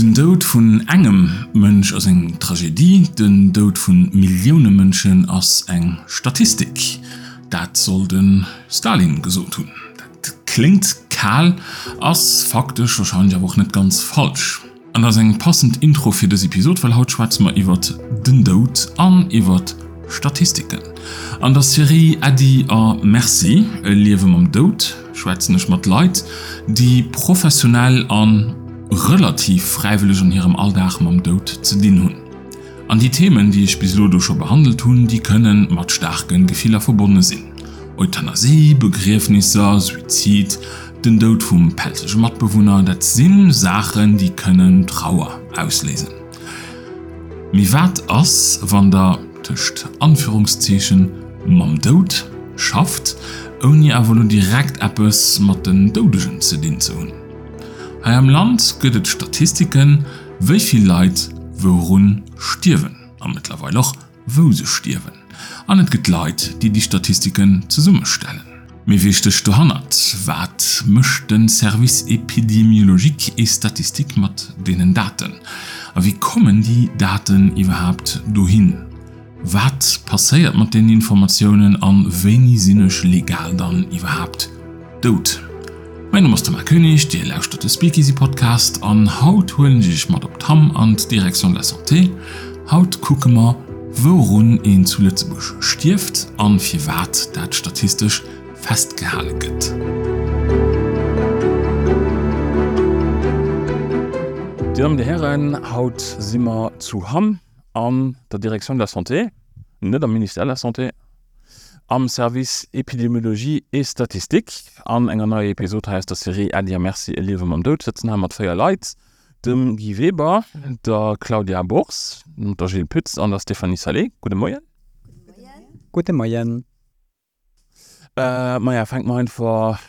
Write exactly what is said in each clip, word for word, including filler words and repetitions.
Den Tod vun engem Mënsch ass eng Tragédie, den Tod vun Millioune Mënschen ass eng Statistik. Dat soll den Stalin gesot tun. Dat klingt kahl, ass faktisch wahrscheinlich aber auch net ganz falsch. An ass eng passend Intro fir dës Episod, weil haut schwatz ma iwwer den Tod an iwwer Statistiken. An der Serie Äddi a Merci, Liewen am Tod, schwätzenech mat Leiit, die professionell an relativ freiwillig an ihrem Alltag am Tod zu dienen hun. An die Themen, die ich bis jetzt schon behandelt hun, die können mit starken Gefühlen verbunden sein. Euthanasie, Begräbnisse, Suizid, den Tod vom pelzischen Mitbewohner, das sind Sachen, die können Trauer auslösen. Wie wird es, wenn der zwischen Anführungszeichen am Tod schafft, ohne aber nur direkt etwas mit den Toten zu tun zu haben? Hier im Land gibt es Statistiken, wie viele Leute woran stirben, und mittlerweile auch, wo sie stirben. Und es gibt Leute, die die Statistiken zusammenstellen. Mir wichtig zu hören, was möchten Service épidémiologie et statistique mit diesen Daten? Und wie kommen die Daten überhaupt dahin? Was passiert mit den Informationen und wen sind sie legal dann überhaupt tot? Mein Name ist Thomas König, die lauscht den Speakeasy-Podcast an. Haut holen sich mal auf Tam an die Direction de la Santé. Haut gucken wir, woran in Lützburg stirbt und wie weit das statistisch festgehalten wird. Die Damen und Herren, haut sind wir zu Ham an der Direction de la Santé, nicht am Ministère de la Santé. Am Service Epidemiologie et Statistik. An enger neue Episode heißt das Serie Äddi a Merci, Liewen am Tod. Sitzen haben wir vier Leute. Dem Guy Weber, der Claudia Bors, der Gilles Pütz und der Stephanie Salé. Guten Morgen. Guten Morgen. Äh, Maja, fängt mal einfach,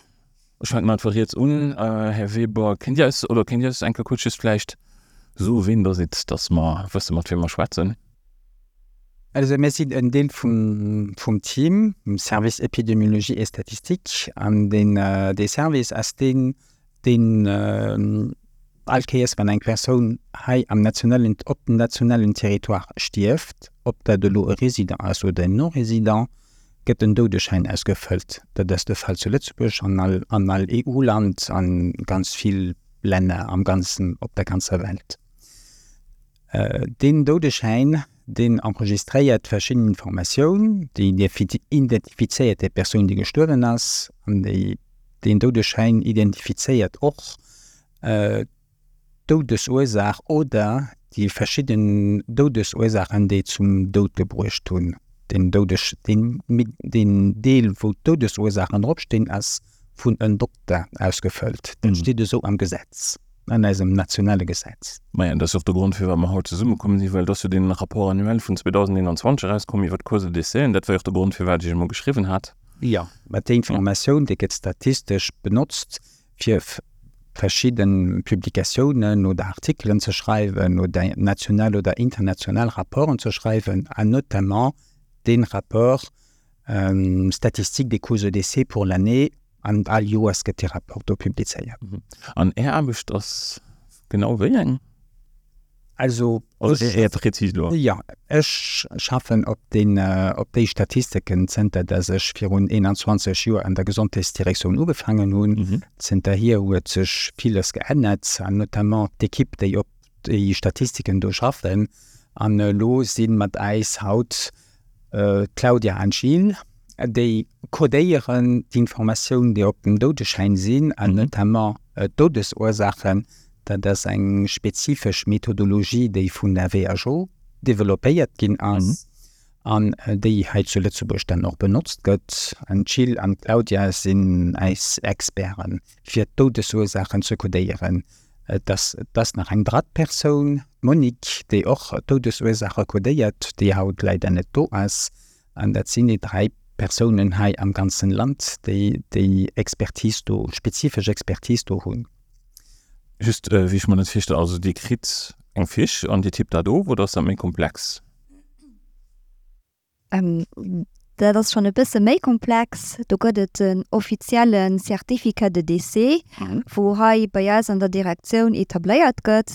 ich fange mal einfach jetzt an. Äh, Herr Weber, kennt ihr es oder kennt ihr es ein kurzes vielleicht so, wen da sitzt, dass man, was wir mal schwätzen? Also wir sind ein Teil vom, vom Team, im Service Epidemiologie und Statistik, an den äh, der Service als den, den äh, Alkees, wenn eine Person hier am nationalen, auf dem nationalen Territorium stirbt, ob der Resident, also der Non-Resident, gibt einen Todeschein ausgefüllt. Das ist der Fall zu Lützburg, an all, an all E U-Land, an ganz vielen Ländern am ganzen, auf der ganzen Welt. Äh, den Todeschein den enregistriert verschiedene Informationen, die identifiziert die Person, die gestorben ist, und die, den Todeschein identifiziert auch äh, Todesursachen oder die verschiedenen Todesursachen, die zum Tod gebracht haben. Den Todes, den, den Teil, wo Todesursachen draufstehen, ist von einem Doktor ausgefüllt. Das mhm. steht so am Gesetz. An diesem nationalen Gesetz. Ja, das ist auch der Grund, warum wir heute zusammenkommen, weil das für den Rapport annuell von zwanzig einundzwanzig rauskommt über die Cause de décès und das war auch der Grund, für was ich mal geschrieben habe. Ja, mit der Information, die jetzt statistisch benutzt, für verschiedene Publikationen oder Artikel zu schreiben oder national oder international Rapporte zu schreiben, notamment den Rapport ähm, Statistik des Causes de décès pour l'année an all J O S gibt die Rapporte publiziert. An er habe ich das genau wie? Also, also ich, er präzise nur. Ja, ich schaffe auf den, auf die Statistiken, dass ich für rund einundzwanzig Jahre an der Gesundheitsdirektion angefangen habe, mhm. sind da hier hat sich vieles geändert, notamment die Kipp, die auf die Statistiken durchschaffen. An los sind mit Eis Haut äh, Claudia und Gilles. Die kodieren die Informationen, die auf dem Todeschein sind, an mhm. notamment äh, Todesursachen, da das eine spezifische Methodologie, die von der W H O entwickelt ging, mhm. an äh, die halt zu Lützburg dann auch benutzt wird. Und Gilles und Claudia sind als Experten für Todesursachen zu kodieren. Äh, das, das nach einer Drahtperson, Monique, die auch Todesursachen kodiert, die haut leider nicht da ist. Und das sind die drei Personen hier am ganzen Land, die, die Expertise, do, spezifische Expertise haben. Just, äh, wie ich mir das verstehe, also die kriegt einen Fisch und die tippt da do, oder ist das mehr komplex? Ähm, das ist schon ein bisschen mehr komplex. Da gibt es einen offiziellen Certificat de décès, mhm. wo hier bei uns an der Direktion etabliert wird.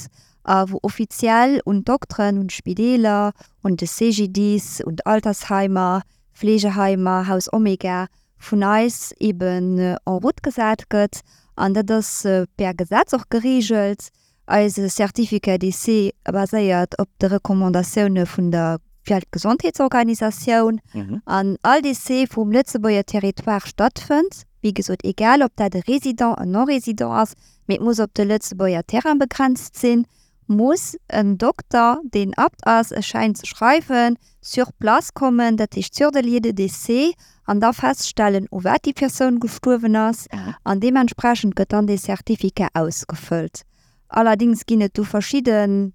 wo offiziell und Doktoren und Spitäler und C G Ds und Altersheime, Pflegeheime, Haus Omega von uns eben en route gesagt wird, und das ist per Gesetz auch geregelt. Also Certificat d'essai basiert auf den Rekommendationen von der Weltgesundheitsorganisation. Mhm. Und all d'essai vom Lützeburger Territorium stattfindet. Wie gesagt, egal ob da der Resident oder Non-Resident ist, man muss auf den Lützeburger Terrain begrenzt sein, muss ein Doktor den Abtaserschein zu schreiben, sur place kommen, das ist sur der Liede d'essai, und da feststellen, ob die Person gestorben ist, und dementsprechend wird dann das Zertifikat ausgefüllt. Allerdings gibt es verschiedene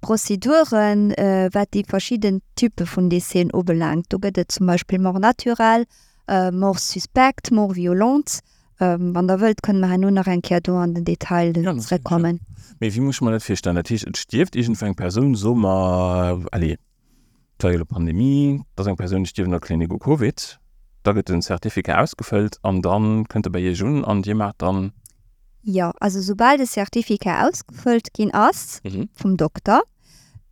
Prozeduren, äh, was die verschiedenen Typen von Dessen anbelangt. Da gibt es zum Beispiel Mort natural, äh, Mort suspect, Mort violent. Ähm, wenn ihr wollt, können wir nur noch ein Kado an den Details ja, zurückkommen. Aber wie muss man das verstehen? Natürlich, es stirbt irgendeine Person so mal, alle, Teil der Pandemie, dass eine Person stirbt in der Klinik mit Covid, da wird ein Zertifikat ausgefüllt und dann könnt ihr bei ihr schon und jemand dann... Ja, also sobald das Zertifikat ausgefüllt gehen ist, mhm. vom Doktor,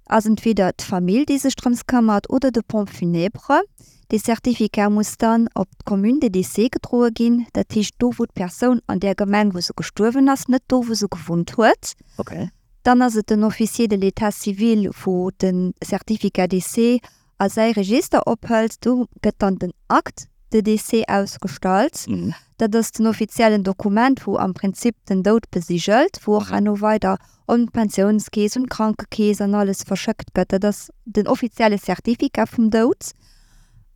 also entweder die Familie, die sich darum kümmert, oder der Pompe funèbre, das Zertifikat muss dann auf die Kommune der D C getragen gehen, das ist da, wo die Person an der Gemeinde, wo sie gestorben ist, nicht da, wo sie gewohnt hat. Okay. Dann ist es ein Offizier de l'État civil, wo den Zertifikat D C als sein Register abhält, da geht dann den Akt der D C ausgestellt. Mhm. Das ist ein offizielles Dokument, wo am Prinzip den Tod besiegelt, wo auch noch weiter und Pensionskäse und Krankenkäse und alles verschickt wird. Das ist das offizielle Zertifikat vom Tod.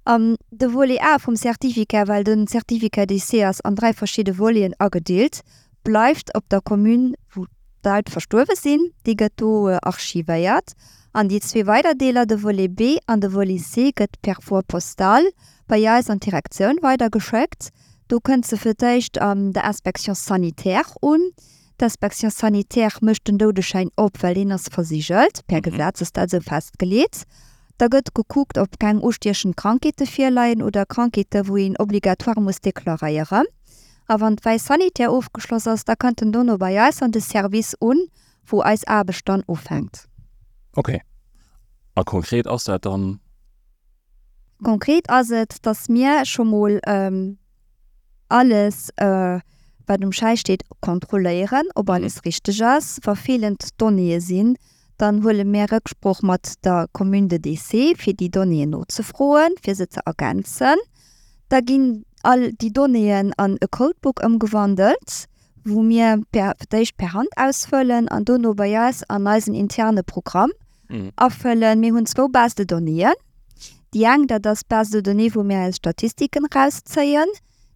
Um, der Volley A vom Zertifikat, weil das Zertifikat D C an drei verschiedene Volleyen angedeelt, bleibt auf der Kommune, wo die Leute verstorben sind, die wird hier archiviert. Und die zwei weiteren Teile, der Volley B und der Volley C, wird per Vorpostal bei uns an Direktion weitergeschickt. Du kannst vielleicht ähm, der Inspektion sanitaire und die Inspektion sanitaire mischt den Todeschein ab, weil er ist versichert. Per Gesetz ist also festgelegt. Da wird geguckt, ob keine ausstehenden Krankheiten vorliegen oder Krankheiten, wo ihn obligatorisch muss deklarieren. Aber wenn bei Sanitär aufgeschlossen ist, da könnten du noch bei uns an das Service und wo als Arbeit dann aufhängt. Okay. Aber konkret ist das dann? Konkret ist es, dass wir schon mal ähm, alles, äh, was im Schein steht, kontrollieren, ob alles richtig ist, was fehlende Daten sind. Dann holen wir Rücksprache mit der Kommune de D C, für die Daten nachzufragen, für sie zu ergänzen. Da gehen all die Daten an ein Codebook umgewandelt, wo wir per, per Hand ausfüllen und dann noch bei uns an unserem internen Programm mhm. auffüllen. Wir haben zwei beste Daten. Die eine, das ist beste Daten, wo wir als Statistiken rausziehen.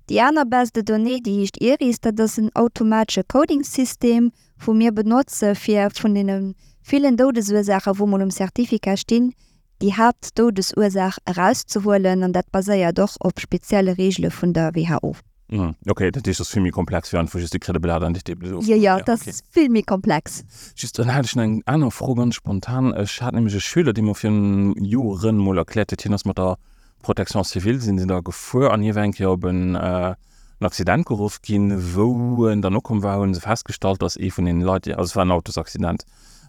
Die andere beste Donne, die ist Iris, das ist ein automatisches Coding-System, das wir benutzen für von den vielen Todesursachen, die man im Zertifikat stehen, die Haupttodesursache herauszuholen und das basiert doch auf speziellen Regeln von der W H O. Mhm. Okay, das ist viel mehr komplex für einen verschiedenen Kredibilität an dich. Ja, ja, das okay. ist viel mehr komplex. Just, dann hatte ich eine andere Frage ganz spontan. Ich hatte nämlich einen Schüler, der mir für einen Jahren mal erklärt hat, dass man da Protection Civil sind sie da gefahren an jeweils ja ein äh, Accident gerufen gehen, wo dann auch kommen waren sie festgestellt, dass eh von den Leuten, also es war ein Autosaccident,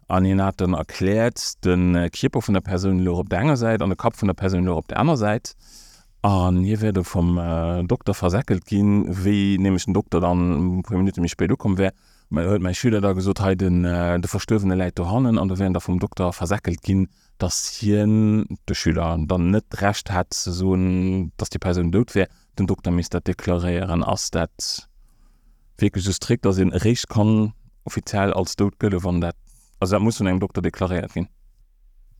an ihnen hat dann erklärt, den Körper von der Person auf der einen Seite und den Kopf von der Person auf der anderen Seite. Und hier werde vom äh, Doktor versäckelt gehen, wie nämlich ein Doktor dann ein paar Minuten später kommen wäre. Man hört mein Schüler da gesagt, hey, den äh, der verstorbene Leute zu haben und da werden da vom Doktor versäckelt gehen, dass hier der Schüler dann nicht recht hat, so ein, dass die Person tot wäre, den Doktor muss das deklarieren, als das wirklich so strikt, dass ein Recht kann offiziell als tot gelten, von das, also das muss von einem Doktor deklariert gehen.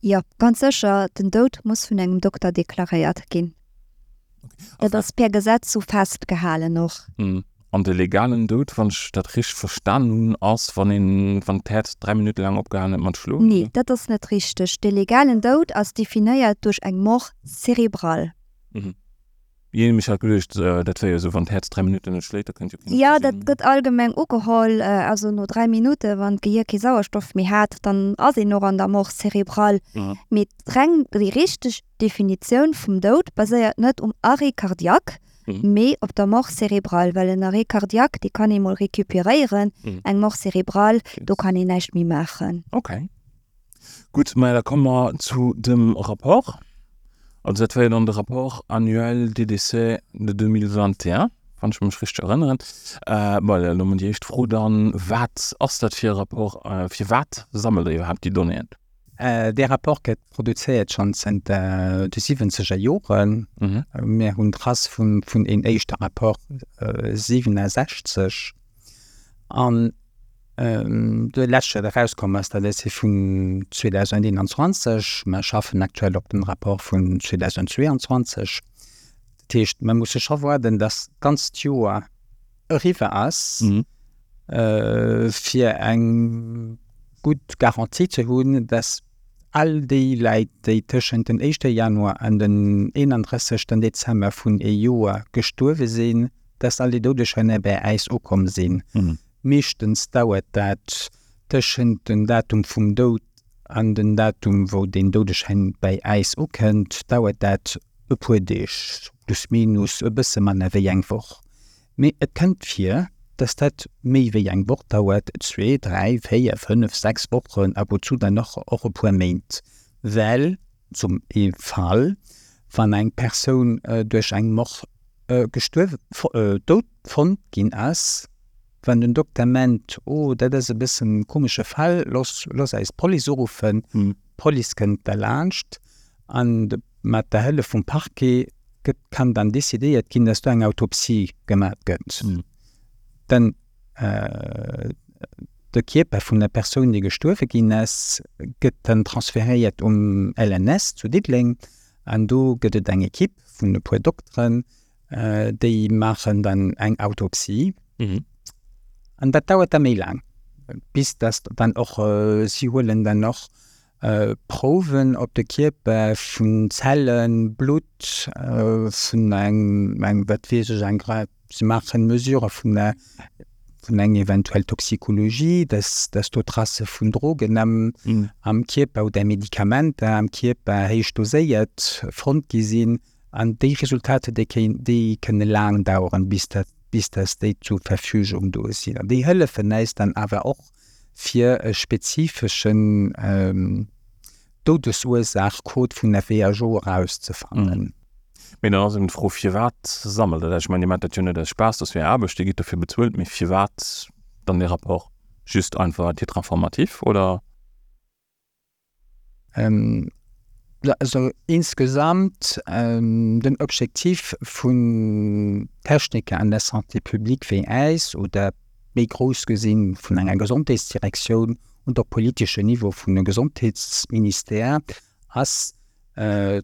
Ja, ganz sicher, den Tod muss von einem Doktor deklariert gehen. Okay. Also das ist per Gesetz so festgehalten noch. Mhm. Und der legalen Tod, wenn ich das richtig verstanden habe, ist, wenn der drei Minuten lang abgehalten hat, man schlug? Nein, das ist nicht richtig. Der legalen Tod ist definiert durch ein Mord cerebral. Mhm. Ich habe mich halt gedacht, das wäre ja so, wenn der drei Minuten nicht schlägt, da könnt ihr nicht ja, das geht allgemein Alkohol, also nur drei Minuten, wenn das Gehirn keinen Sauerstoff mehr hat, dann ist es noch an der Mord cerebral. Mhm. Mit der richtigen Definition vom Tod basiert nicht um Arrhythmie cardiaque, Mm. Mais op der Mord cerebral, weil en Arrêt cardiaque, die kann ich mal rekuperieren. Mm. Eng Mord cerebral, yes. Da kann ich nichts mehr machen. Okay. Gut, mal, da kommen wir zu dem Rapport. Also, das war ja dann der Rapport annuel des décès de zwanzig einundzwanzig, wenn ich mich richtig erinnere. Äh, weil, da bin ich echt froh, dann, was ist das für ein Rapport, äh, für was sammelt ihr überhaupt die Daten? Äh, der Rapport wird produziert schon seit äh, den siebziger Jahren. Mhm. Wir haben das von, von dem ersten Rapport äh, siebenundsechzig. Und Ähm, der letzte, der rausgekommen ist, der ist von zwanzig einundzwanzig. Wir arbeiten aktuell auf dem Rapport von zwanzig zweiundzwanzig. Das heißt, man muss sich erwarten, dass ganz Jahr arrive ist, mhm. äh, für eine gute Garantie zu haben, dass all die Leute, die zwischen dem ersten Januar und dem einunddreißigsten Dezember von E U gestorben sind, dass alle Todesfälle bei uns angekommen sind. Mhm. Meistens dauert das zwischen dem Datum vom Tod und dem Datum, wo den Todesschein bei uns ankommt, dauert das ein paar Tage, plus minus ein bisschen mehr wie eine Woche. Aber es kann sein, dass das mehr wie eine Woche dauert, zwei, drei, vier, fünf, sechs Wochen, ab und zu dann noch ein paar Monate. Weil, zum Fall, wenn eine Person äh, durch einen Mord äh, gestorben, äh, tot von ging aus, wenn der Doktor meint, oh, das ist ein bisschen ein komischer Fall, lass uns Polizei rufen. Die Polizei kennt den Landst. Und mit der Hilfe vom Parquet kann dann decidiert werden, dass eine Autopsie gemacht wird. Mm. Dann äh, der Körper von der Person, die gestorben ist, wird dann transferiert um L N S zu Dittling. Und da gibt es eine Equipe von ein paar Doktoren, äh, die machen dann eine Autopsie. Mm-hmm. Und das dauert dann mehr lang, bis das dann auch, äh, sie holen dann noch äh, Proben auf den Körper von Zellen, Blut, äh, von einem, einem, was weiß ich, ein Grad. Sie machen Mesuren von einer, von einer eventuellen Toxikologie, dass, dass die Trassen von Drogen am, mhm. am Körper oder Medikamenten am Körper höchst dosiert, frontgesehen. Und die Resultate, die, die können lang dauern, bis das bis das die zur Verfügung da sind. Die helfen uns dann aber auch für spezifischen ähm, Todesursachcode von der W H O rauszufangen. Mir dann auch froh, für was sammelt. Ich meine, jemand hat ja nicht das Spaß, dass wir arbeiten, die geht dafür bezahlt, mir für was dann der Rapport just einfach transformativ oder? Ähm, Also insgesamt ähm, den Objektiv von Techniker an der Santé publique wie uns oder mehr groß gesehen von einer Gesundheitsdirektion und auf politischem Niveau von einem Gesundheitsminister als äh,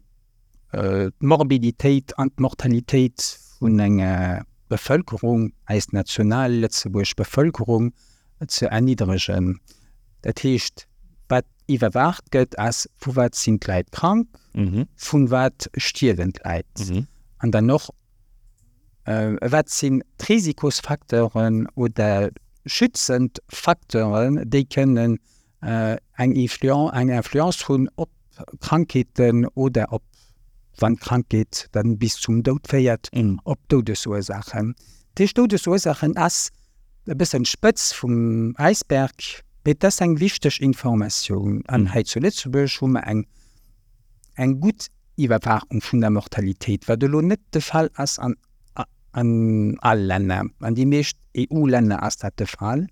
äh, Morbidität und Mortalität von einer Bevölkerung als national-letzteburgische Bevölkerung zu erniedrigen. Das heißt, überwacht geht, als von was sind Leute krank, mhm. von was sterben Leute. Mhm. Und dann noch, äh, was sind Risikofaktoren oder schützende Faktoren, die können äh, eine Influenz, eine Influenz haben, ob Krankheiten oder ob, wenn Krankheit dann bis zum Tod fährt, mhm. ob Todesursachen. Die Todesursachen als ein bisschen spitz vom Eisberg. Das ist eine wichtige Information. Und heute zuletzt haben wir eine, eine gute Überwachung von der Mortalität, weil das nicht der Fall ist an, an allen Ländern. An den meisten E U-Ländern ist das der Fall.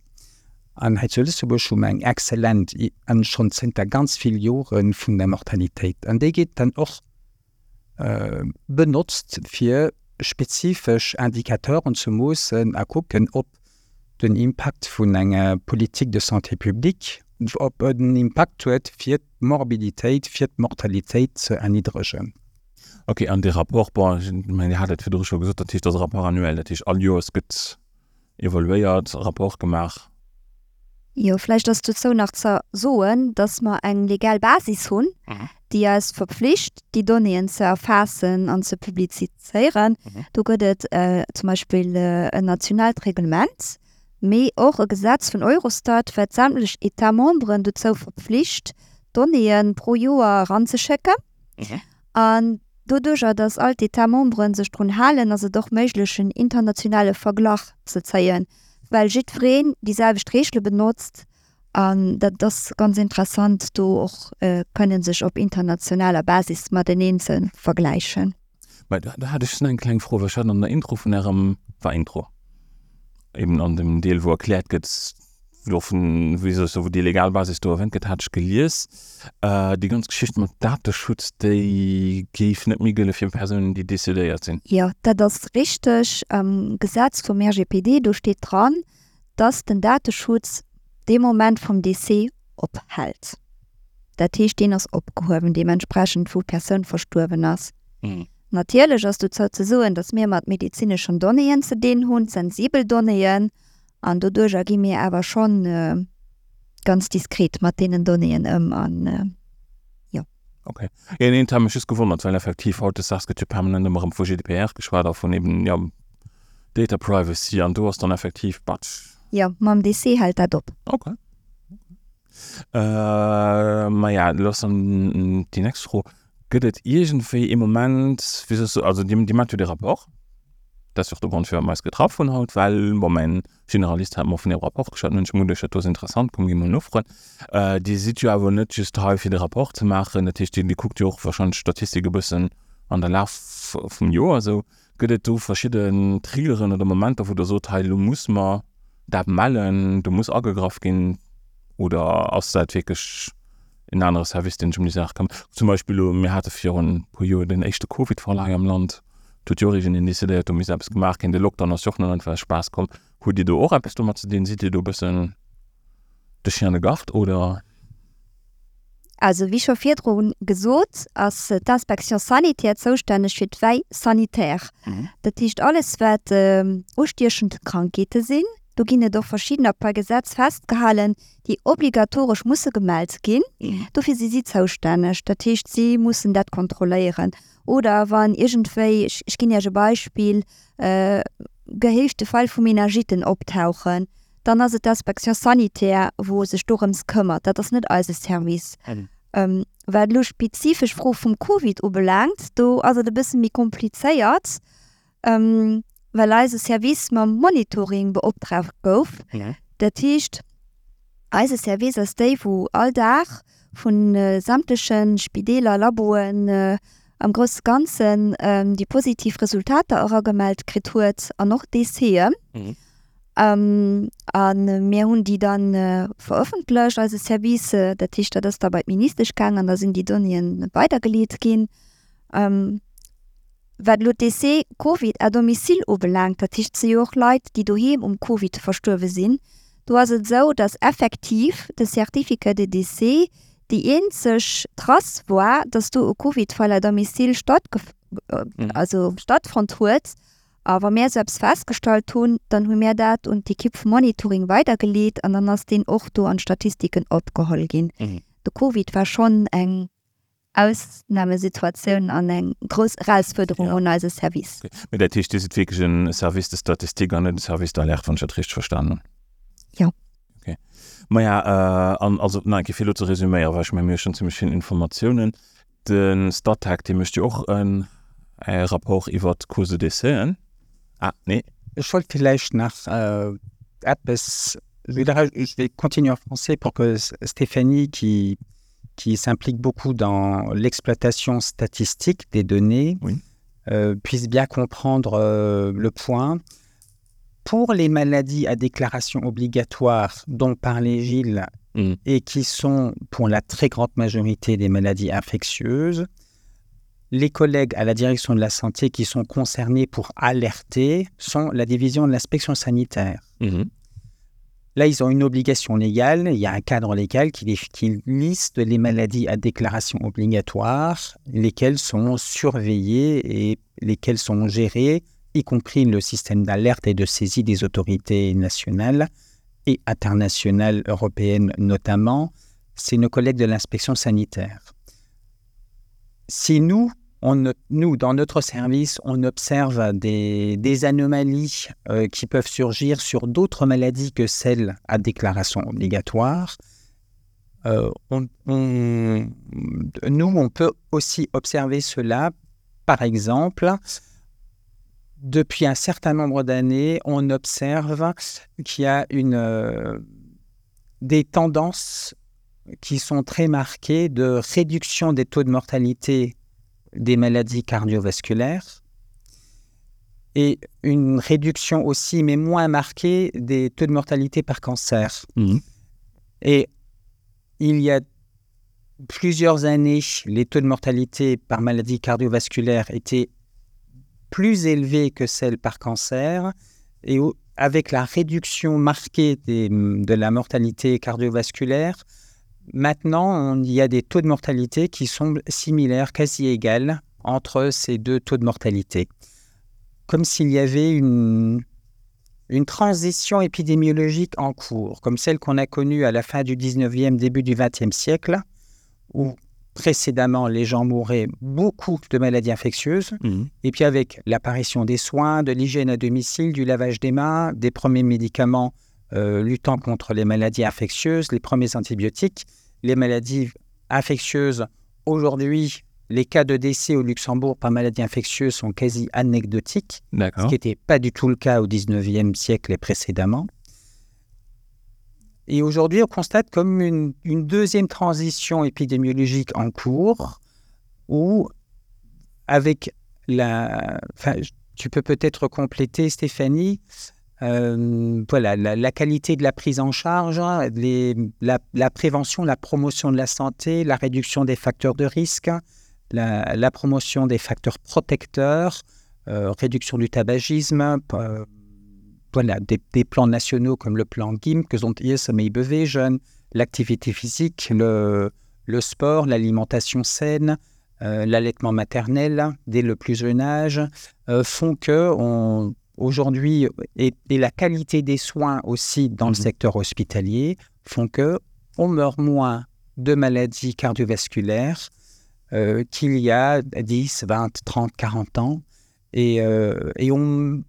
Und heute zuletzt haben wir eine exzellente, und schon seit ganz vielen Jahren von der Mortalität. Und die geht dann auch äh, benutzt für spezifische Indikatoren zu müssen, und gucken, ob den Impact von einer Politik der Santé publique, ob er den Impact hat für die Morbidität, für die Mortalität zu erniedrigen. Okay, an der Rapport, boah, ich meine, ich hatte das schon gesagt, das ist das Rapport annuell, das ist all Jahr, es gibt evaluiert, Rapport gemacht. Ja, vielleicht das dazu noch zu sagen, dass wir eine legale Basis haben, mhm. die es verpflichtet, die Daten zu erfassen und zu publizieren. Mhm. Da gibt es äh, zum Beispiel äh, ein nationales Reglement, aber auch ein Gesetz von Eurostat wird sämtliche Etats-Membres dazu verpflichtet, Daten pro Jahr ranzuschicken. Mhm. Und Dadurch, dass all die Tämembren sich dran halten, also doch möglichen internationale Vergleich zu zeigen. Weil Jitfren dieselbe Strichle benutzt, und das ist ganz interessant, du auch äh, können sich auf internationaler Basis mit den Inseln vergleichen. Weil da, da hatte ich schon einen kleinen Froh, wir hatten an der Intro von ihrem, war Intro, eben an dem Deal, wo erklärt wird, dürfen, wie so, wo die Legalbasis da erwähnt, hatte ich gelesen, äh, die ganze Geschichte mit Datenschutz, die gibt nicht mehr für Personen, die dezidiert sind. Ja, das ist richtig. Ähm, Gesetz vom R G P D, da steht dran, dass den Datenschutz den Moment vom D C abhält. Der Tisch, den ist abgehoben, dementsprechend, wo die Person verstorben ist. Mhm. Natürlich hast du zu sagen, dass wir mit medizinischen Daten zu tun haben, sensibel Daten, und dadurch gehen wir aber schon äh, ganz diskret mit den Daten um. Und, äh, ja. Okay. Ja, den habe ich mich gewundert, weil effektiv heute sagst du permanent immer im G D P R gesprochen von eben ja, Data Privacy und du hast dann effektiv Batsch. Ja, mit dem D C halt das ab. Okay. Äh, naja, lass dann die nächste Frage. Gibt es irgendwie im Moment, wie so, also die, die macht ja den Rapport. Das wird der Grund für am meisten getroffen hat, weil bei meinem Generalist hat man von dem Rapport geschaut und ich muss das ist interessant, komme ich mal nachfragen. Äh, die sieht ja aber nicht just häufig den Rapport zu machen, natürlich, die, die guckt ja auch wahrscheinlich Statistiken ein bisschen an der Lauf vom Jahr. Also gibt es so verschiedene Trigger oder Momente, wo du so teilst, du musst mal das melden, du musst angegriffen gehen oder aus der Zeit wirklich in ein anderes Service, den ich um die Sache kam. Zum Beispiel, wir hatten für ein paar Jahre den echten Covid-Verlag im Land. Die Origin in dieser Zeit, um selbst gemacht, in der Lockdown aus Jochen und was Spaß kommt. Wo die du auch etwas damit zu denen, sieht die du ein bisschen das Schöne gehabt, oder? Also, wie schon viel drüber gesagt, als die Inspektion sanitaire zuständig für zwei Sanitär. Mhm. Das ist alles, was ähm, ausstehende Krankheiten sind. Da gehen doch verschiedene paar Gesetze festgehalten, die obligatorisch müssen gemeldet gehen. Mhm. Dafür sind sie zuständig. Das heißt, sie müssen das kontrollieren. Oder wenn irgendwie, ich, ich gebe ein Beispiel, äh, gehilfte Fall von Meningiten auftauchen, dann ist es die Inspektion sanitaire, wo sich darum kümmert. Das ist nicht alles Service. Mhm. Ähm, weil du spezifisch froh vom Covid belangt, du also ein bisschen mehr kompliziert. Ähm, weil unser Service mit Monitoring beauftragt wurde. Ja. Das heißt, unser Service ist der, wo alldach von äh, sämtlichen Spitälern, Laboren äh, am großen Ganzen ähm, die positiven Resultate auch gemeldet kriegt und noch das hier. Mhm. Ähm, und wir haben die dann äh, veröffentlicht, also Service, äh, das ist das dabei ministerisch gegangen, da sind die Donien weitergelegt gehen. Ähm, Weil laut D C Covid an Domizil anbelangt, das ist ja auch Leute, die daheim um Covid verstorben sind. Du hast es so, dass effektiv das Zertifikat der D C die einzige Trasse war, dass du ein Covid-Fall an Domizil stattgef- mhm. also stattfand hat. Aber wir selbst festgestellt haben, dann haben wir das und die Kipf-Monitoring weitergelegt und dann hast du den auch an Statistiken abgeholt. Mhm. Der Covid war schon ein Ausnahmesituationen an eine große Herausforderung ohne ja. unser Service. Okay. Mit der Tisch, das ist wirklich ein Service der Statistik und ein Service der Lehre, wenn ich das richtig verstanden. Ja. Okay. Naja, äh, also, nein, ich will zu resümieren, weil ich mir schon ziemlich viele Informationen. Den STATEC, die möchte auch ein, ein Rapport über die Cause des Death. Ah, nee. Ich wollte vielleicht nach äh, etwas, ich will continuer en français pour que Stéphanie, qui qui s'implique beaucoup dans l'exploitation statistique des données, oui. euh, puisse bien comprendre euh, le point. Pour les maladies à déclaration obligatoire dont parlait Gilles mmh. et qui sont pour la très grande majorité des maladies infectieuses, les collègues à la Direction de la Santé qui sont concernés pour alerter sont la division de l'inspection sanitaire. Mmh. Là, ils ont une obligation légale, il y a un cadre légal qui, qui liste les maladies à déclaration obligatoire, lesquelles sont surveillées et lesquelles sont gérées, y compris le système d'alerte et de saisie des autorités nationales et internationales, européennes notamment. C'est nos collègues de l'inspection sanitaire. Si nous, on, nous dans notre service, on observe des, des anomalies euh, qui peuvent surgir sur d'autres maladies que celles à déclaration obligatoire. Euh, on, on, nous, on peut aussi observer cela Par exemple, depuis un certain nombre d'années, on observe qu'il y a une, euh, des tendances qui sont très marquées de réduction des taux de mortalité des maladies cardiovasculaires et une réduction aussi, mais moins marquée, des taux de mortalité par cancer. Mmh. Et il y a plusieurs années, les taux de mortalité par maladie cardiovasculaire étaient plus élevés que celles par cancer. Et avec la réduction marquée des, de la mortalité cardiovasculaire, maintenant, on, il y a des taux de mortalité qui sont similaires, quasi égales, entre ces deux taux de mortalité. Comme s'il y avait une, une transition épidémiologique en cours, comme celle qu'on a connue à la fin du dix-neuvième, début du vingtième siècle, où précédemment, les gens mouraient beaucoup de maladies infectieuses. Mmh. Et puis avec l'apparition des soins, de l'hygiène à domicile, du lavage des mains, des premiers médicaments euh, luttant contre les maladies infectieuses, les premiers antibiotiques, les maladies infectieuses. Aujourd'hui, les cas de décès au Luxembourg par maladie infectieuse sont quasi anecdotiques. D'accord. Ce qui n'était pas du tout le cas au dix-neuvième siècle et précédemment. Et aujourd'hui, on constate comme une, une deuxième transition épidémiologique en cours, où avec la... Enfin, tu peux peut-être compléter, Stéphanie, euh, voilà, la, la qualité de la prise en charge, les, la, la prévention, la promotion de la santé, la réduction des facteurs de risque, la, la promotion des facteurs protecteurs, euh, réduction du tabagisme... Euh, Voilà, des, des plans nationaux comme le plan G I M, Gesundheit, Sommeil, Bewegung, l'activité physique, le, le sport, l'alimentation saine, euh, l'allaitement maternel dès le plus jeune âge, euh, font qu'aujourd'hui, et, et la qualité des soins aussi dans le secteur hospitalier, font qu'on meurt moins de maladies cardiovasculaires euh, qu'il y a dix, vingt, trente, quarante ans. Et, euh, et on...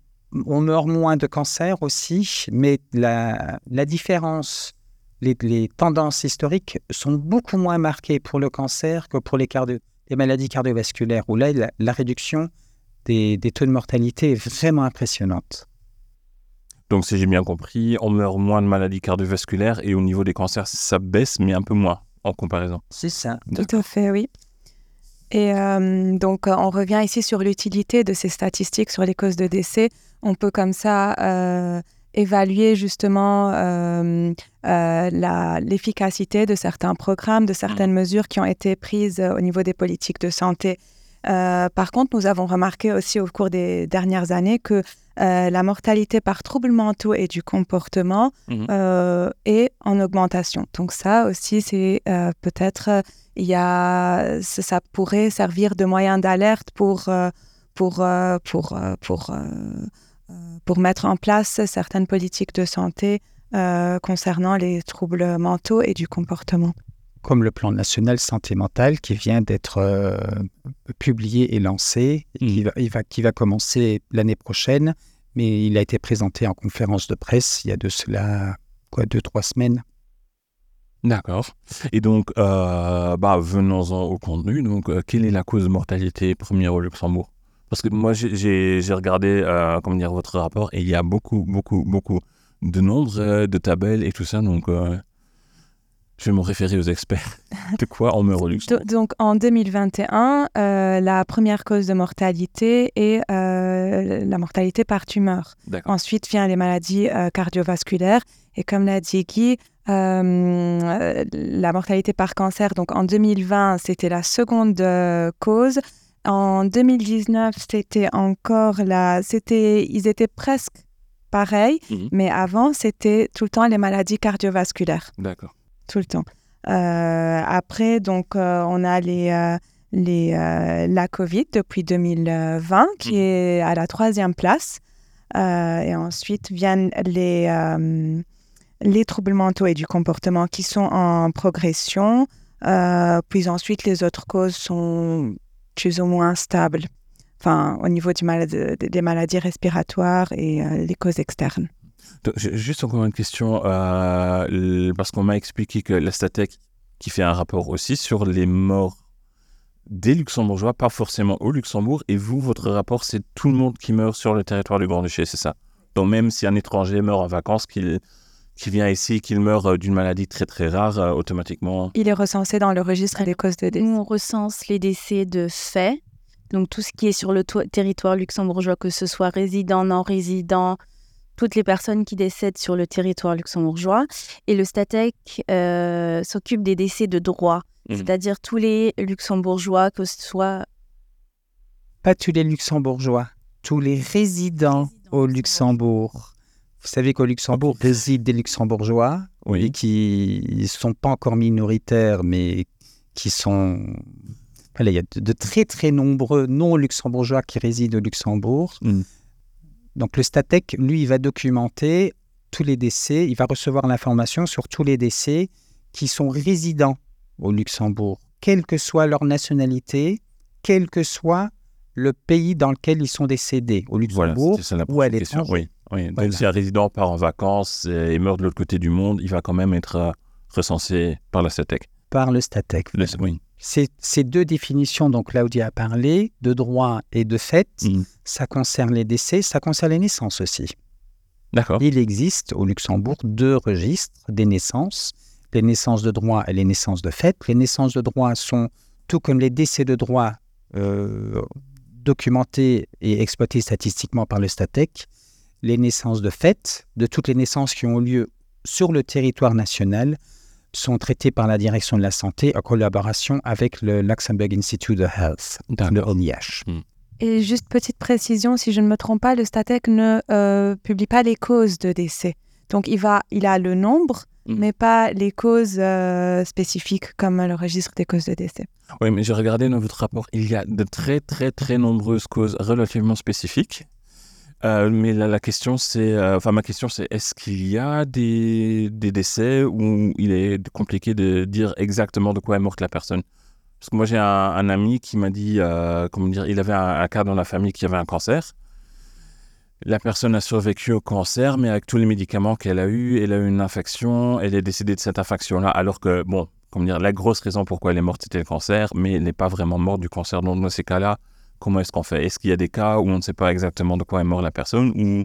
On meurt moins de cancer aussi, mais la, la différence, les, les tendances historiques sont beaucoup moins marquées pour le cancer que pour les, cardio, les maladies cardiovasculaires, où là, la, la réduction des, des taux de mortalité est vraiment impressionnante. Donc, si j'ai bien compris, on meurt moins de maladies cardiovasculaires et au niveau des cancers, ça baisse, mais un peu moins en comparaison. C'est ça. D'accord. Tout à fait, oui. Et euh, donc, on revient ici sur l'utilité de ces statistiques sur les causes de décès. On peut comme ça euh, évaluer justement euh, euh, la, l'efficacité de certains programmes, de certaines mesures qui ont été prises au niveau des politiques de santé. Euh, par contre, nous avons remarqué aussi au cours des dernières années que euh, la mortalité par troubles mentaux et du comportement mmh. euh, est en augmentation. Donc ça aussi, c'est euh, peut-être... Il y a, ça pourrait servir de moyen d'alerte pour, pour, pour, pour, pour, pour mettre en place certaines politiques de santé euh, concernant les troubles mentaux et du comportement. Comme le plan national santé mentale qui vient d'être euh, publié et lancé, mmh. qui, va, il va, qui va commencer l'année prochaine, mais il a été présenté en conférence de presse il y a de cela quoi, deux, trois semaines. D'accord. Et donc, euh, bah, venons-en au contenu. Donc, euh, quelle est la cause de mortalité première au Luxembourg? Parce que moi, j'ai, j'ai, j'ai regardé euh, comment dire, votre rapport et il y a beaucoup, beaucoup, beaucoup de nombres, euh, de tabelles et tout ça. Donc, euh, je vais me référer aux experts. De quoi on meurt au Luxembourg? Donc, en deux mille vingt et un, euh, la première cause de mortalité est euh, la mortalité par tumeur. D'accord. Ensuite, viennent les maladies euh, cardiovasculaires. Et comme l'a dit Guy, Euh, la mortalité par cancer, donc en deux mille vingt, c'était la seconde euh, cause. En deux mille dix-neuf, c'était encore la... C'était, ils étaient presque pareils, mmh. mais avant, c'était tout le temps les maladies cardiovasculaires. D'accord. Tout le temps. Euh, après, donc, euh, on a les, euh, les, euh, la Covid depuis deux mille vingt, qui mmh. est à la troisième place. Euh, et ensuite viennent les... Euh, les troubles mentaux et du comportement qui sont en progression, euh, puis ensuite les autres causes sont plus ou moins stables, enfin au niveau du malade, des maladies respiratoires et euh, les causes externes. Donc, juste encore une question, euh, parce qu'on m'a expliqué que la STATEC qui fait un rapport aussi sur les morts des Luxembourgeois, pas forcément au Luxembourg. Et vous, votre rapport, c'est tout le monde qui meurt sur le territoire du Grand-Duché, c'est ça? Donc même si un étranger meurt en vacances, qu'il, qu'il vient ici, qu'il meurt d'une maladie très très rare, euh, automatiquement... Il est recensé dans le registre des causes de décès. Nous, on recense les décès de fait, donc tout ce qui est sur le to- territoire luxembourgeois, que ce soit résident, non-résident... toutes les personnes qui décèdent sur le territoire luxembourgeois. Et le STATEC euh, s'occupe des décès de droit, mmh. c'est-à-dire tous les Luxembourgeois, que ce soit... Pas tous les Luxembourgeois, tous les résidents, résidents au Luxembourg. Luxembourg. Vous savez qu'au Luxembourg résident des Luxembourgeois, oui. et qui ne sont pas encore minoritaires, mais qui sont... Voilà, il y a de, de très, très nombreux non-luxembourgeois qui résident au Luxembourg. Mmh. Donc, le STATEC, lui, il va documenter tous les décès. Il va recevoir l'information sur tous les décès qui sont résidents au Luxembourg, quelle que soit leur nationalité, quel que soit le pays dans lequel ils sont décédés, au Luxembourg voilà, ou à l'étranger. Oui, oui. Donc, voilà. Si un résident part en vacances et meurt de l'autre côté du monde, il va quand même être recensé par la STATEC. Par le STATEC. Le, oui. Ces, ces deux définitions dont Claudia a parlé, de droit et de fait, mmh. ça concerne les décès, ça concerne les naissances aussi. D'accord. Il existe au Luxembourg deux registres des naissances, les naissances de droit et les naissances de fait. Les naissances de droit sont, tout comme les décès de droit, euh, documentés et exploités statistiquement par le STATEC. Les naissances de fait, de toutes les naissances qui ont lieu sur le territoire national, sont traités par la Direction de la Santé en collaboration avec le Luxembourg Institute of Health, le L I H. Et juste petite précision, si je ne me trompe pas, le STATEC ne euh, publie pas les causes de décès. Donc, il, va, il a le nombre, mm. mais pas les causes euh, spécifiques comme le registre des causes de décès. Oui, mais j'ai regardé dans votre rapport, il y a de très, très, très nombreuses causes relativement spécifiques. Euh, mais la, la question, c'est, euh, enfin ma question, c'est est-ce qu'il y a des, des décès où il est compliqué de dire exactement de quoi est morte la personne? Parce que moi, j'ai un, un ami qui m'a dit, euh, comment dire, il avait un, un cas dans la famille qui avait un cancer. La personne a survécu au cancer, mais avec tous les médicaments qu'elle a eus, elle a eu une infection, elle est décédée de cette infection-là, alors que, bon, comment dire, la grosse raison pourquoi elle est morte, c'était le cancer, mais elle n'est pas vraiment morte du cancer. Donc, dans ces cas-là, comment est-ce qu'on fait? Est-ce qu'il y a des cas où on ne sait pas exactement de quoi est morte la personne ou,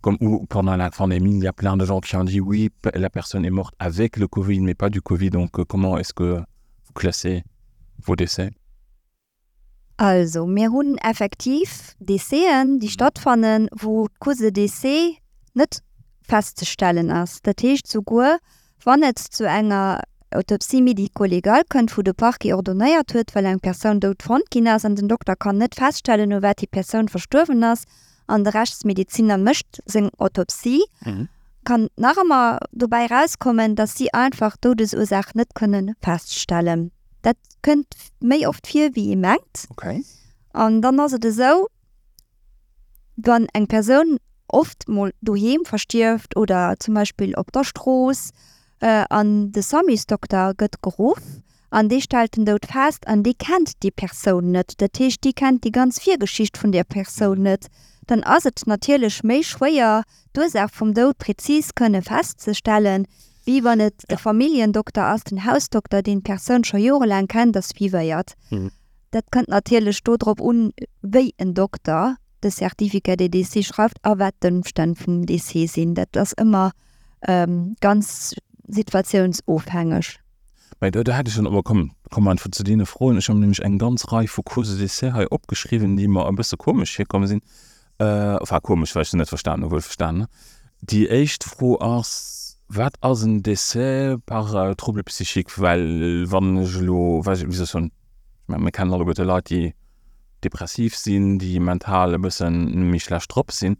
comme, ou pendant la pandémie, il y a plein de gens qui ont dit oui, la personne est morte avec le Covid, mais pas du Covid. Donc, comment est-ce que vous classez vos décès? Also, wir haben effektiv Desseen, die stattfanden, wo die Cause de décès nicht festzustellen ist. Das heißt sogar, wenn es zu einer Autopsie medikolegal könnt, wo der Park geordiniert wird, weil eine Person dort gefunden ist und der Doktor kann nicht feststellen, ob die Person verstorben ist. Und der Rechtsmediziner mischt seine Autopsie, mhm. kann nachher mal dabei rauskommen, dass sie einfach Todesursache nicht können feststellen. Das könnt mehr oft viel, wie ihr merkt. Okay. Und dann ist es so, wenn eine Person oft mal daheim verstirbt oder zum Beispiel auf der Straße, Uh, an den Samis-Doktor geht gerufen, an die stellten dort fest, an die kennt die Person nicht. Das heißt, die kennt die ganz viel Geschichte von der Person nicht. Dann ist es natürlich mehr schwer, das auch vom Tod präzise können festzustellen, wie wenn es der Familiendoktor ist, den Hausdoktor, den Person schon jahrelang kennt, das viviert. Mhm. Das kommt natürlich darauf an, wie ein Doktor das Zertifikat der D C schreibt, aber was den Umständen vom D C sind. Das ist immer ähm, ganz situationsabhängig. Bei der, da hatte ich schon, aber komm, komm mal zu denen Frauen. Ich habe nämlich eine ganz Reihe von Kurse Dessert abgeschrieben, die mir ein bisschen komisch herkommen sind. Äh, war komisch, weil ich es nicht verstanden habe, verstanden. Ne? Die echt froh aus, was aus dem Dessert par äh, Trouble psychique, weil, wenn ich lo, weiß ich, wie so ein, ich meine, man kann alle gute Leute, die depressiv sind, die mental ein bisschen mich schlecht drauf sind.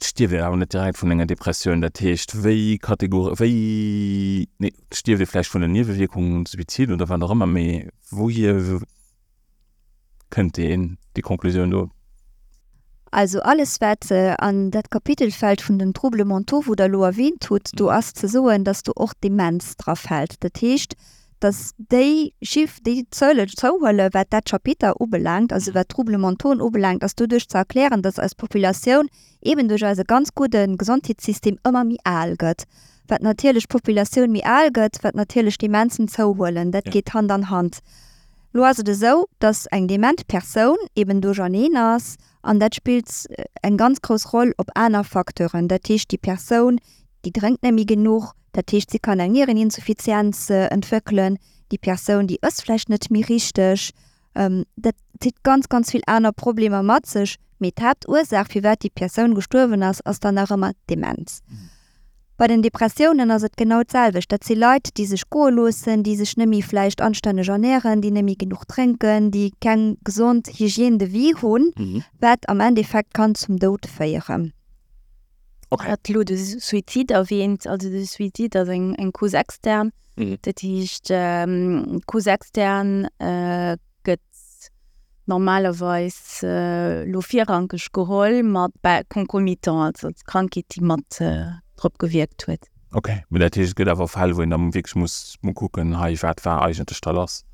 Stirbe aber nicht direkt von einer Depression, das heißt, welche Kategorie, welche, nee, stirbe vielleicht von der Nebenwirkung und Suizid oder was auch immer, aber woher könnt ihr die Konklusion da? Also alles, was äh, an das Kapitel fällt von dem Trouble Mentaux, wo der Lo erwähnt tut, du hast zu sagen, dass du auch Demenz drauf hältst. Das heißt, dass die Schiff, die Zölle zuhören, was das Kapitel anbelangt, also was Trouble Mentaux anbelangt, dass du durch zu erklären, dass als Population eben durch unser ganz gutes Gesundheitssystem immer mehr allgeht. Was natürlich die Population mehr allgeht, was natürlich die Menschen zuholen, das geht Hand an Hand. loset es so, dass eng dement Person eben durch Anenas, an das spielt äh, eine ganz große Rolle ob einer Faktoren. Das ist die Person, die trinkt nämlich genug, das ist, sie kann eine Niereninsuffizienz äh, entwickeln, die Person, die isst vielleicht nicht mehr richtig. Ähm, das hat ganz, ganz viele andere Probleme mit sich. Mit der Hauptursache, für die Person gestorben ist, ist dann auch immer Demenz. Mhm. Bei den Depressionen ist es genau dasselbe. Das sind Leute, die sich gehen lassen, die sich nicht mehr vielleicht anständig ernähren, die nicht mehr genug trinken, die keine gesunde Hygiene wie haben, mhm. was am Endeffekt kann zum Tod führen. Okay. Er hat den Suizid erwähnt, also der Suizid ist ein, ein Cause extern. Mhm. Das heißt, ähm, Cause extern äh, gibt es normalerweise äh, vierrangig geholt mit Konkomitanz, also Krankheit, die mit äh, drauf gewirkt wird. Okay, aber natürlich gibt es auch Fälle, wo man wirklich muss, muss gucken, was war eigentlich da los.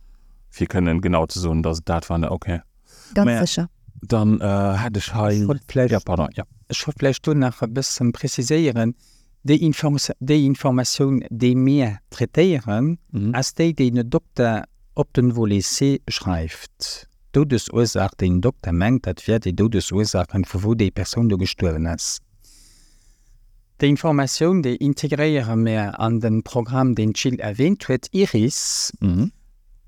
Wir können genau zu sagen, dass das war, okay. Ganz aber, sicher. Dann äh, hätte ich halt... Vielleicht, ja, pardon, ja. Ich würde vielleicht noch ein bisschen präzisieren, die, Inform- die Information, die wir trätieren, mhm. als die, die ein Doktor auf den Volet schreibt. Todesursache, die ein Doktor meint, das wäre die Todesursache, von wo die Person gestorben ist. Die Information, die integrieren wir an dem Programm, den Gilles erwähnt hat, Iris. Mhm.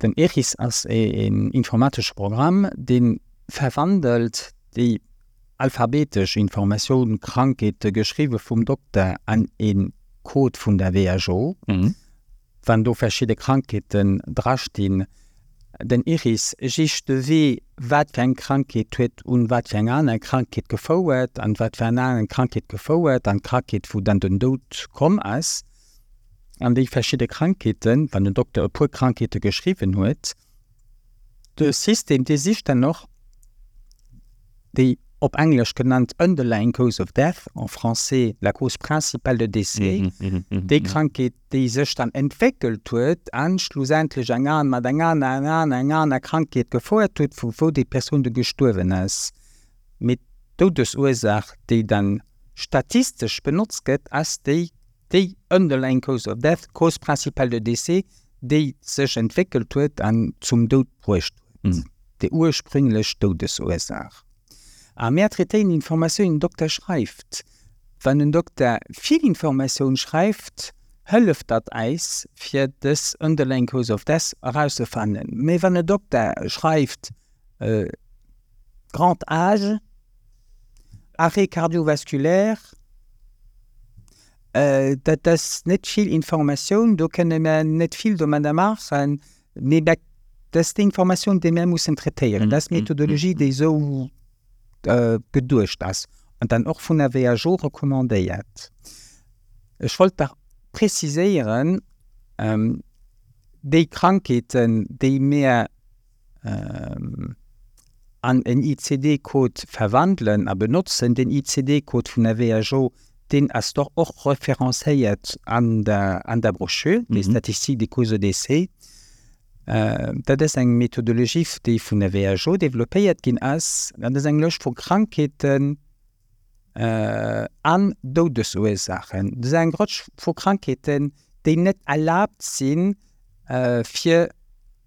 Denn Iris ist ein informatisches Programm, den verwandelt die alphabetische Information, Krankheiten, geschrieben vom Doktor an den Code von der W H O. Mhm. Wenn da verschiedene Krankheiten draufstehen, dann Iris sichtet, wie, was für eine Krankheit hat und was für eine andere Krankheit gefordert und was für eine andere Krankheit gefordert und Krankheit, wo dann der Tod kommt ist. Und die verschiedenen Krankheiten, wenn der Doktor ein paar Krankheiten geschrieben hat, das System, das sich dann noch die auf Englisch genannt Underlying Cause of Death, en français la cause principale de décès, mm-hmm, mm-hmm, die Krankheit, die sich dann entwickelt hat, und schlussendlich mit einer Krankheit gefordert hat, von der die Person gestorben ist. Mit Todesursache, die dann statistisch benutzt wird, als die, die Underlying Cause of Death, Cause principale de décès, die sich entwickelt hat und zum Tod gebracht hat. Mm. Die ursprüngliche Todesursache. Aber wir treten Informationen, die ein Doktor schreibt. Wenn ein Doktor viel Information schreibt, hilft das uns, für das Underlying Cause of Death herauszufinden. Aber wenn ein Doktor schreibt, äh, Grand Âge, Arrêt cardiovasculaire, äh, das ist nicht viel Information, da können wir nicht viel damit machen. Aber das ist die Information, die wir müssen treten. Das ist die Methodologie, die so Äh, gedurcht das und dann auch von der W H O rekommandiert. Ich wollte präzisieren, ähm, die Krankheiten, die wir ähm, an den I C D-Code verwandeln, aber benutzen den I C D-Code von der W H O, den ist doch auch referenziert an der, an der Broschüre, mhm. die Statistik des Causes d'essai. Uh, das ist eine Methodologie, die von der W H O entwickelt wurde, als das Englisch für Krankheiten uh, an Todesursachen. Das ist ein Englisch für Krankheiten, die nicht erlaubt sind, uh, für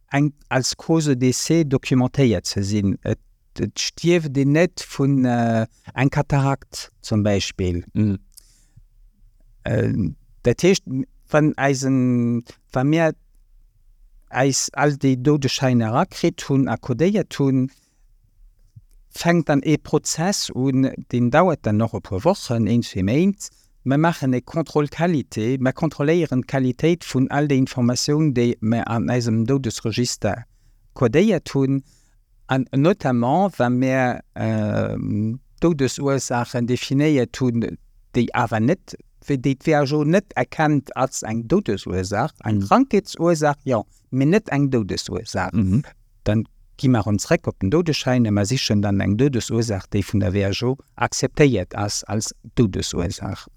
ein, als Cause d'essai dokumentiert zu sein. Das stirbt nicht von uh, einem Katarakt zum Beispiel. Mm. Uh, das heißt, wenn, ein, wenn wir als all die Todescheine rakkriegt und akkodiert und fängt dann ein Prozess und den dauert dann noch ein paar Wochen, ein Monat. Wir machen eine Kontrollqualität, wir kontrollieren die Qualität von all den Informationen, die wir an diesem Todesregister akkodiert haben. Und notamment, wenn wir äh, Todesursachen definiert haben, die aber nicht, für die W H O nicht erkannt als eine Todesursache, eine Krankheitsursache, ja, aber nicht eine Todesursache. Mhm. Dann gehen wir uns zurück auf den Todesschein, aber sie schon dann eine Todesursache, die von der W H O akzeptiert als, als Todesursache.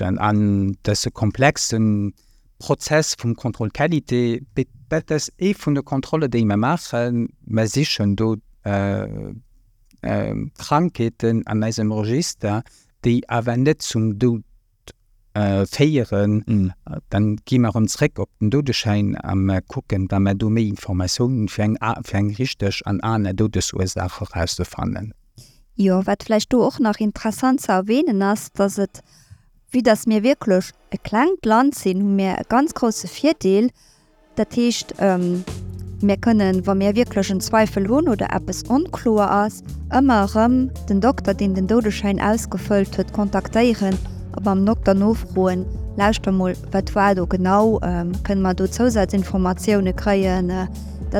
An diesem komplexen Prozess von Kontrollqualität, das ist eh von der Kontrolle, die wir machen, man sieht schon dort äh, äh, Krankheiten an diesem Register, die aber nicht zum Tod äh, feiern, mhm. dann gehen wir uns zurück auf den Todesschein und äh, gucken, dass wir da mehr Informationen fängt, fängt richtig an einer Todesursache herauszufinden. Ja, was vielleicht auch noch interessant zu erwähnen ist, dass es, wie das wir wirklich ein kleines Land sind, haben wir einen ganz großen Vorteil. Das heißt, ähm, wir können, wenn wir wirklich einen Zweifel haben oder etwas unklar ist, immer den Doktor, den den Todesschein ausgefüllt hat, kontaktieren, aber am Doktor nachfragen, lauscht mal, was war da genau, ähm, können wir da Zusatzinformationen kriegen. Äh,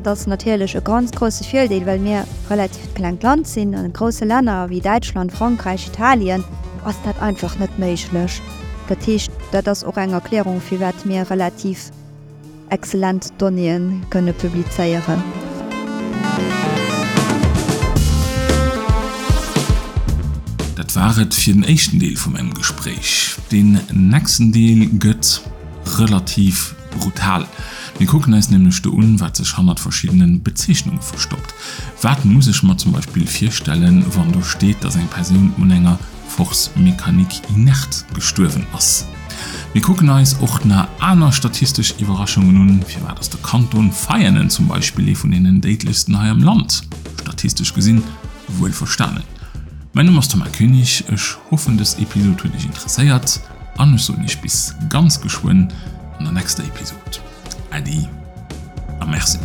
Das ist natürlich ein ganz großer Vorteil, weil wir relativ klein Land sind und große Länder wie Deutschland, Frankreich, Italien, ist das einfach nicht möglich. Das heißt, das ist auch eine Erklärung, für was wir relativ exzellent Daten können publizieren können. Das war es für den ersten Teil von meinem Gespräch. Den nächsten Teil geht relativ brutal. Wir gucken uns nämlich an, was sich hundert verschiedenen Bezeichnungen verstopft. Was muss ich mir zum Beispiel vorstellen, wenn da steht, dass eine Person an einer Forstmechanik inert gestorben ist? Wir gucken uns auch nach einer statistischen Überraschung an, wie war das der Kanton Feiern zum Beispiel von den Datelisten hier im Land? Statistisch gesehen wohl verstanden. Mein Name ist Thomas König, ich hoffe, das Episode hat dich interessiert. Anders so nicht bis ganz geschwind in der nächsten Episode. Äddi a Merci.